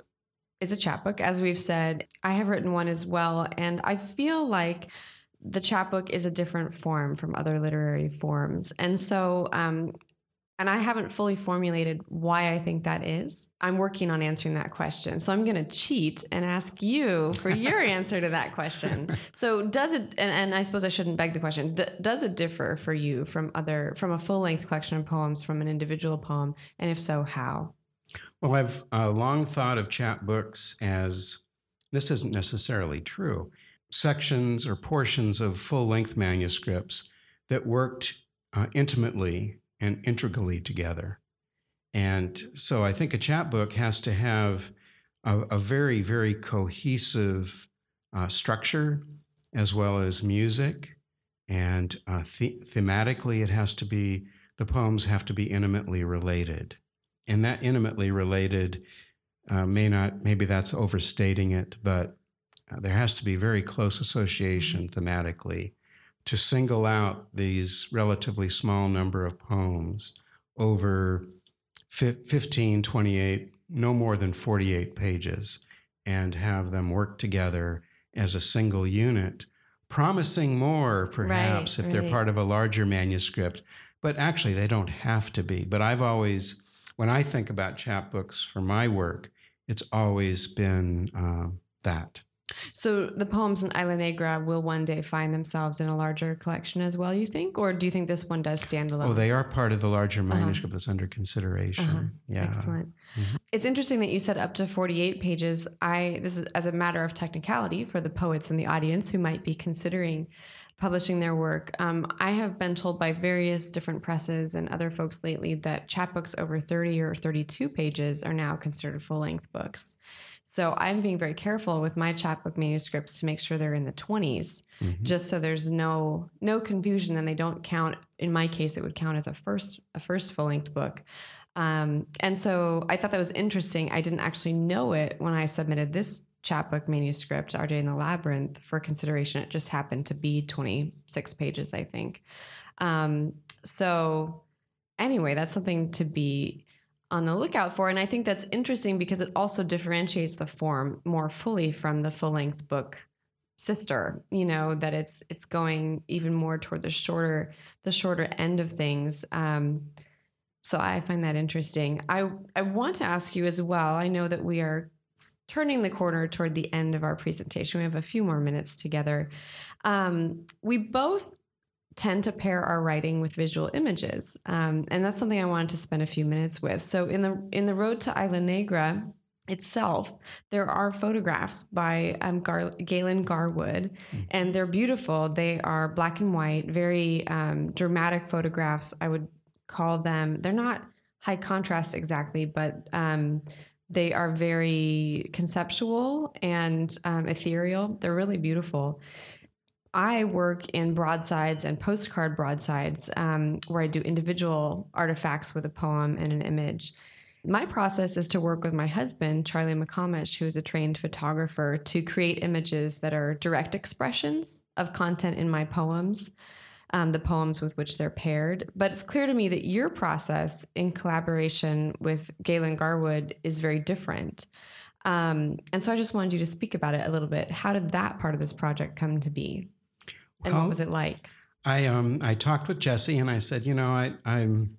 Is a chapbook, as we've said. I have written one as well, and I feel like the chapbook is a different form from other literary forms. And so, um, and I haven't fully formulated why I think that is. I'm working on answering that question. So I'm going to cheat and ask you for your answer to that question. So does it, and, and I suppose I shouldn't beg the question, d- does it differ for you from other, from a full-length collection of poems, from an individual poem? And if so, how? Well, I've uh, long thought of chapbooks as, this isn't necessarily true, sections or portions of full-length manuscripts that worked uh, intimately and integrally together. And so I think a chapbook has to have a, a very, very cohesive uh, structure, as well as music. And uh, the- thematically, it has to be, the poems have to be intimately related. And that intimately related uh, may not, maybe that's overstating it, but uh, there has to be very close association thematically to single out these relatively small number of poems over fifteen, twenty-eight, no more than forty-eight pages, and have them work together as a single unit, promising more perhaps right, if right. they're part of a larger manuscript. But actually, they don't have to be. But I've always... When I think about chapbooks for my work, it's always been uh, that. So the poems in Isla Negra will one day find themselves in a larger collection as well, you think? Or do you think this one does stand alone? Oh, they are part of the larger manuscript uh-huh. that's under consideration. Uh-huh. Yeah. Excellent. Mm-hmm. It's interesting that you said up to forty-eight pages. I This is as a matter of technicality for the poets in the audience who might be considering publishing their work. Um, I have been told by various different presses and other folks lately that chapbooks over thirty or thirty-two pages are now considered full-length books. So I'm being very careful with my chapbook manuscripts to make sure they're in the twenties, mm-hmm. just so there's no no confusion and they don't count. In my case, it would count as a first a first full-length book. Um, and so I thought that was interesting. I didn't actually know it when I submitted this chapbook manuscript, R J in the Labyrinth, for consideration. It just happened to be twenty-six pages, I think. Um, so anyway, that's something to be on the lookout for. And I think that's interesting because it also differentiates the form more fully from the full-length book sister, you know, that it's it's going even more toward the shorter, the shorter end of things. Um, so I find that interesting. I, I want to ask you as well, I know that we are turning the corner toward the end of our presentation. We have a few more minutes together. Um, we both tend to pair our writing with visual images. Um, and that's something I wanted to spend a few minutes with. So in the, in the Road to Isla Negra, itself, there are photographs by um, Gar- Galen Garwood, mm. and they're beautiful. They are black and white, very um, dramatic photographs. I would call them, they're not high contrast exactly, but um, they are very conceptual and um, ethereal. They're really beautiful. I work in broadsides and postcard broadsides, um, where I do individual artifacts with a poem and an image. My process is to work with my husband, Charlie McComish, who is a trained photographer, to create images that are direct expressions of content in my poems, um, the poems with which they're paired. But it's clear to me that your process in collaboration with Galen Garwood is very different. Um, and so I just wanted you to speak about it a little bit. How did that part of this project come to be? And well, what was it like? I um I talked with Jesse and I said, you know, I I'm...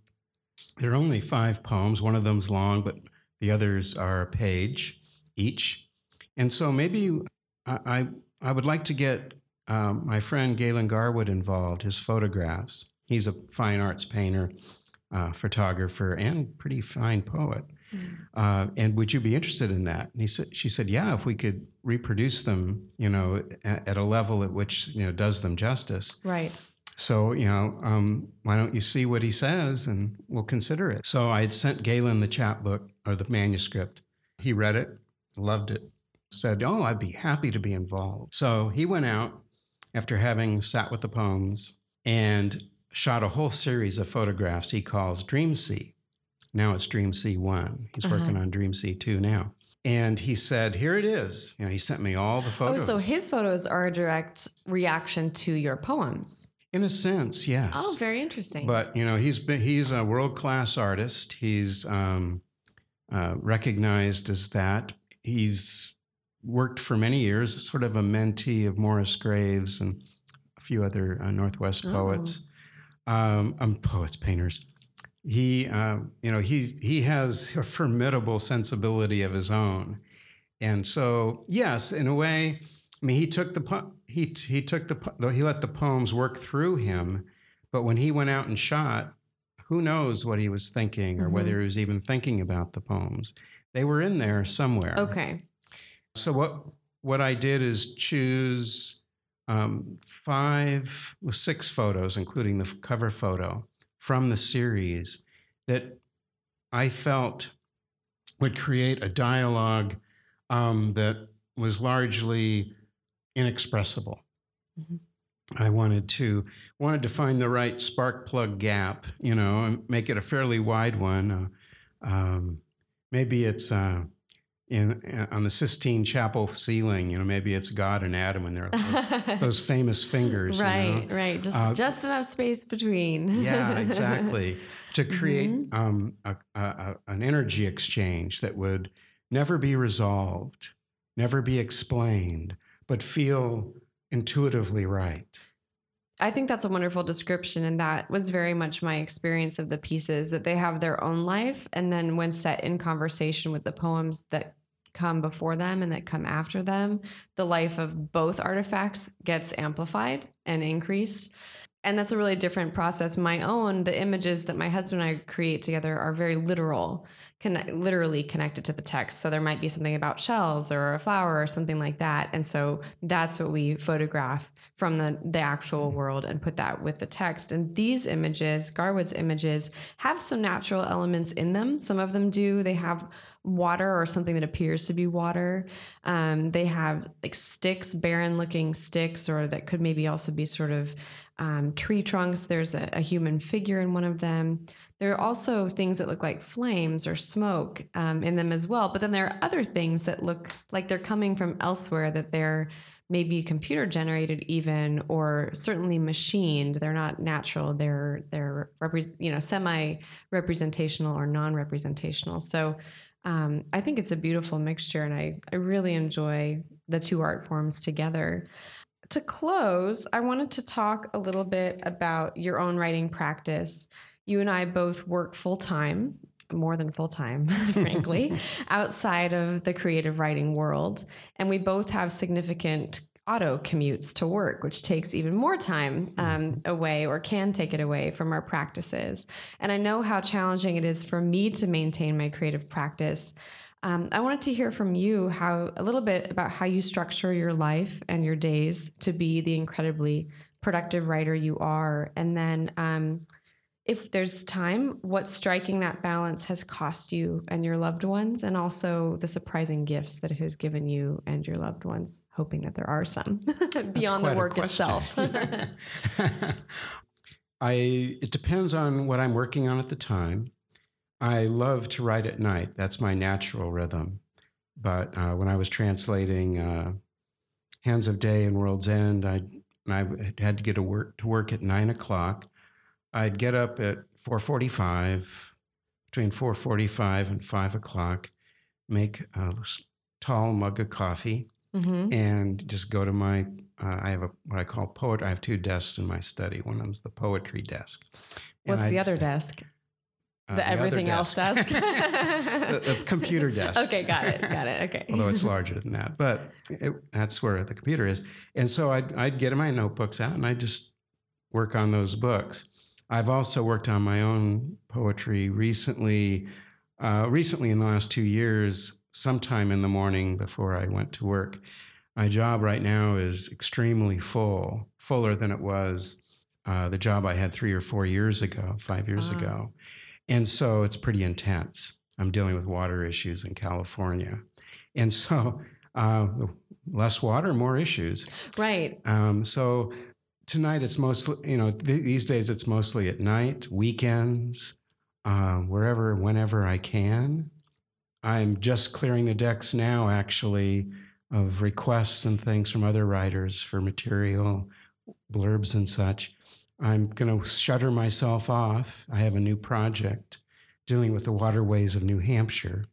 there are only five poems. One of them's long, but the others are a page each. And so maybe I I, I would like to get um, my friend Galen Garwood involved, his photographs. He's a fine arts painter, uh, photographer, and pretty fine poet. Mm. Uh, and would you be interested in that? And he said, she said, yeah, if we could reproduce them, you know, at, at a level at which, you know, does them justice. Right. So, you know, um, why don't you see what he says and we'll consider it. So I had sent Galen the chapbook or the manuscript. He read it, loved it, said, oh, I'd be happy to be involved. So he went out after having sat with the poems and shot a whole series of photographs he calls Dream Sea. Now it's Dream Sea one. He's uh-huh. working on Dream Sea two now. And he said, here it is. You know, he sent me all the photos. Oh, so his photos are a direct reaction to your poems. In a sense, yes. Oh, very interesting. But, you know, he's been, he's a world-class artist. He's um, uh, recognized as that. He's worked for many years, sort of a mentee of Morris Graves and a few other uh, Northwest oh. poets, um, um, poets, painters. He, uh, you know, he's he has a formidable sensibility of his own. And so, yes, in a way, I mean, he took the... Po- He he took the he let the poems work through him, but when he went out and shot, who knows what he was thinking or mm-hmm. whether he was even thinking about the poems. They were in there somewhere. Okay. So what what I did is choose um, five, well, six photos, including the cover photo from the series that I felt would create a dialogue um, that was largely inexpressible. Mm-hmm. I wanted to wanted to find the right spark plug gap, you know, and make it a fairly wide one. Uh, um, maybe it's uh, in uh, on the Sistine Chapel ceiling, you know. Maybe it's God and Adam, and there are those, those famous fingers. Right, you know? right. Just uh, just enough space between. Yeah, exactly. To create mm-hmm. um, a, a, a, an energy exchange that would never be resolved, never be explained, but feel intuitively right. I think that's a wonderful description, and that was very much my experience of the pieces, that they have their own life, and then when set in conversation with the poems that come before them and that come after them, the life of both artifacts gets amplified and increased. And that's a really different process. My own, the images that my husband and I create together are very literal, Connect, literally connected to the text. So there might be something about shells or a flower or something like that. And so that's what we photograph from the, the actual world and put that with the text. And these images, Garwood's images, have some natural elements in them. Some of them do. They have water or something that appears to be water. Um, they have like sticks, barren looking sticks, or that could maybe also be sort of um, tree trunks. There's a, a human figure in one of them. There are also things that look like flames or smoke um, in them as well. But then there are other things that look like they're coming from elsewhere, that they're maybe computer generated even, or certainly machined. They're not natural. They're, they're repre- you know, semi-representational or non-representational. So um, I think it's a beautiful mixture, and I, I really enjoy the two art forms together. To close, I wanted to talk a little bit about your own writing practice. You and I both work full-time, more than full-time, frankly, outside of the creative writing world. And we both have significant auto commutes to work, which takes even more time um, away, or can take it away from our practices. And I know how challenging it is for me to maintain my creative practice Um, I wanted to hear from you how a little bit about how you structure your life and your days to be the incredibly productive writer you are. And then um, if there's time, what striking that balance has cost you and your loved ones, and also the surprising gifts that it has given you and your loved ones, hoping that there are some beyond the work itself. I, it depends on what I'm working on at the time. I love to write at night. That's my natural rhythm. But uh, when I was translating uh, Hands of Day and World's End, I, I had to get to work, to work at nine o'clock. I'd get up at four forty-five, between four forty-five and five o'clock, make a tall mug of coffee, mm-hmm. and just go to my, uh, I have a what I call poetry. I have two desks in my study. One of them's the poetry desk. What's the other desk? Uh, the, the everything desk. else desk? the, the computer desk. Okay, got it, got it, okay. Although it's larger than that, but it, that's where the computer is. And so I'd, I'd get my notebooks out and I'd just work on those books. I've also worked on my own poetry recently, uh, recently in the last two years, sometime in the morning before I went to work. My job right now is extremely full, fuller than it was uh, the job I had three or four years ago, five years ah. ago. And so it's pretty intense. I'm dealing with water issues in California. And so uh, less water, more issues. Right. Um, so tonight it's mostly, you know, th- these days it's mostly at night, weekends, uh, wherever, whenever I can. I'm just clearing the decks now, actually, of requests and things from other writers for material, blurbs and such. I'm going to shutter myself off. I have a new project dealing with the waterways of New Hampshire.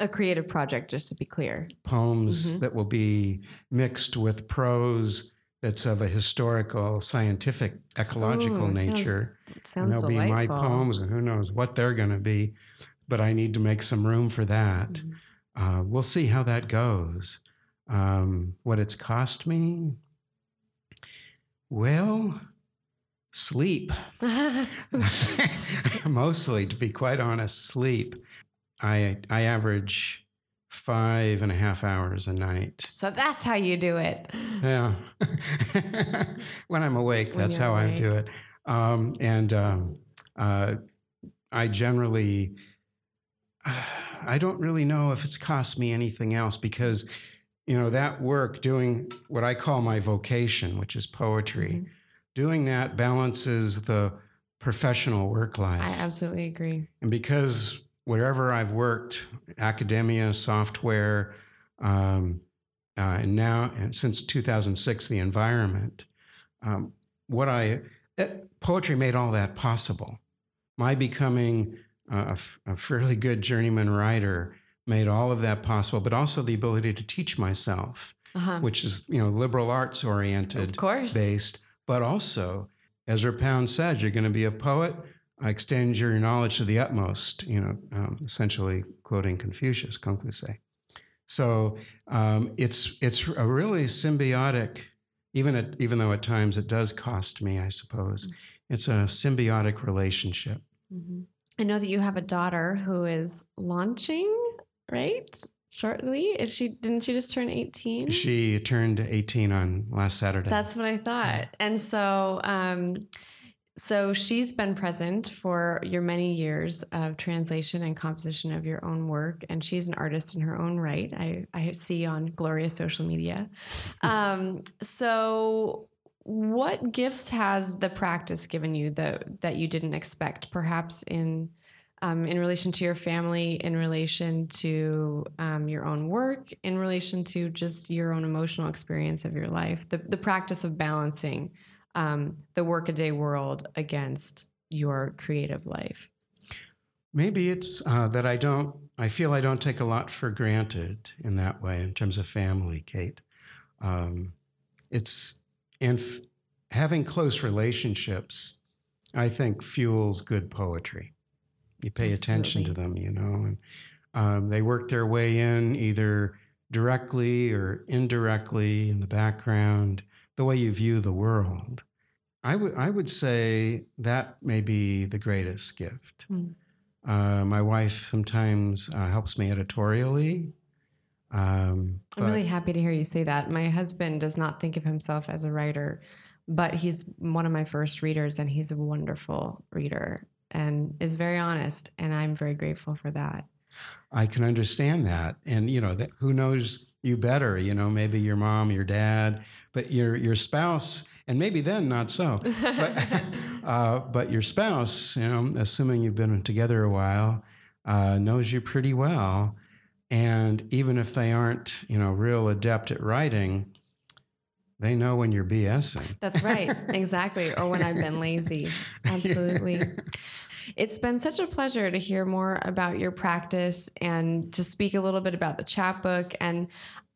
A creative project, just to be clear. Poems mm-hmm. that will be mixed with prose that's of a historical, scientific, ecological Ooh, it nature. Sounds, it sounds and they'll delightful. be my poems, and who knows what they're going to be. But I need to make some room for that. Mm-hmm. Uh, we'll see how that goes. Um, what it's cost me? Well... Sleep, mostly, to be quite honest, sleep. I I average five and a half hours a night. So that's how you do it. Yeah. When I'm awake, that's how awake. I do it. Um, and um, uh, I generally, uh, I don't really know if it's cost me anything else because, you know, that work doing what I call my vocation, which is poetry, mm-hmm. doing that balances the professional work life. I absolutely agree. And because wherever I've worked, academia, software, um, uh, and now, and since two thousand six, the environment, um, what I, it, poetry made all that possible. My becoming a, a fairly good journeyman writer made all of that possible, but also the ability to teach myself, uh-huh. which is, you know, liberal arts oriented, of course, based. But also, Ezra Pound said, you're going to be a poet, extend your knowledge to the utmost, you know, um, essentially quoting Confucius, Confucius. So um, it's it's a really symbiotic, even at, even though at times it does cost me, I suppose, it's a symbiotic relationship. Mm-hmm. I know that you have a daughter who is launching, right? Shortly, is she? Didn't she just turn eighteen? She turned eighteen on last Saturday. That's what I thought. And so, um, so she's been present for your many years of translation and composition of your own work, and she's an artist in her own right. I I see on glorious social media. Um, so, what gifts has the practice given you that that you didn't expect, perhaps in? Um, in relation to your family, in relation to um, your own work, in relation to just your own emotional experience of your life, the, the practice of balancing um, the workaday world against your creative life? Maybe it's uh, that I don't, I feel I don't take a lot for granted in that way in terms of family, Kate. Um, it's, and f- having close relationships, I think, fuels good poetry. You pay attention Absolutely. to them, you know, and um, they work their way in either directly or indirectly in the background, the way you view the world. I would I would say that may be the greatest gift. Mm. Uh, my wife sometimes uh, helps me editorially. Um, I'm really happy to hear you say that. My husband does not think of himself as a writer, but he's one of my first readers, and he's a wonderful reader and is very honest, and I'm very grateful for that. I can understand that. And, you know, that, who knows you better, you know, maybe your mom, your dad, but your your spouse, and maybe then not so, but, uh, but your spouse, you know, assuming you've been together a while, uh, knows you pretty well. And even if they aren't, you know, real adept at writing, they know when you're BSing. That's right. Exactly. Or when I've been lazy. Absolutely. Yeah. It's been such a pleasure to hear more about your practice and to speak a little bit about the chapbook. And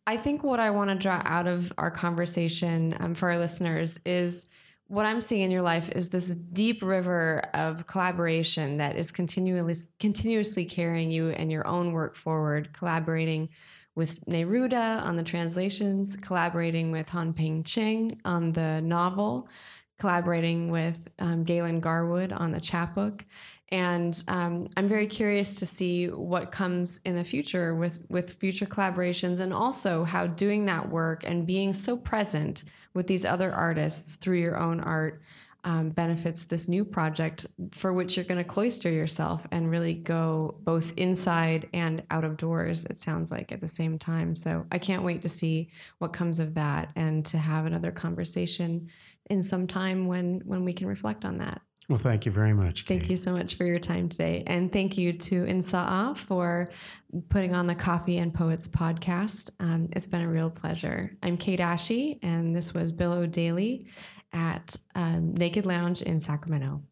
I think what I want to draw out of our conversation um, for our listeners is what I'm seeing in your life is this deep river of collaboration that is continually, continuously carrying you and your own work forward, collaborating with Neruda on the translations, collaborating with Han Ping Chin on the novel, collaborating with um, Galen Garwood on the chapbook. And um, I'm very curious to see what comes in the future with, with future collaborations, and also how doing that work and being so present with these other artists through your own art um, benefits this new project for which you're going to cloister yourself and really go both inside and out of doors, it sounds like, at the same time. So I can't wait to see what comes of that and to have another conversation in some time when, when we can reflect on that. Well, thank you very much, Kate. Thank you so much for your time today. And thank you to N S A A for putting on the Coffee and Poets podcast. Um, it's been a real pleasure. I'm Kate Asche, and this was Bill O'Daly at um, Naked Lounge in Sacramento.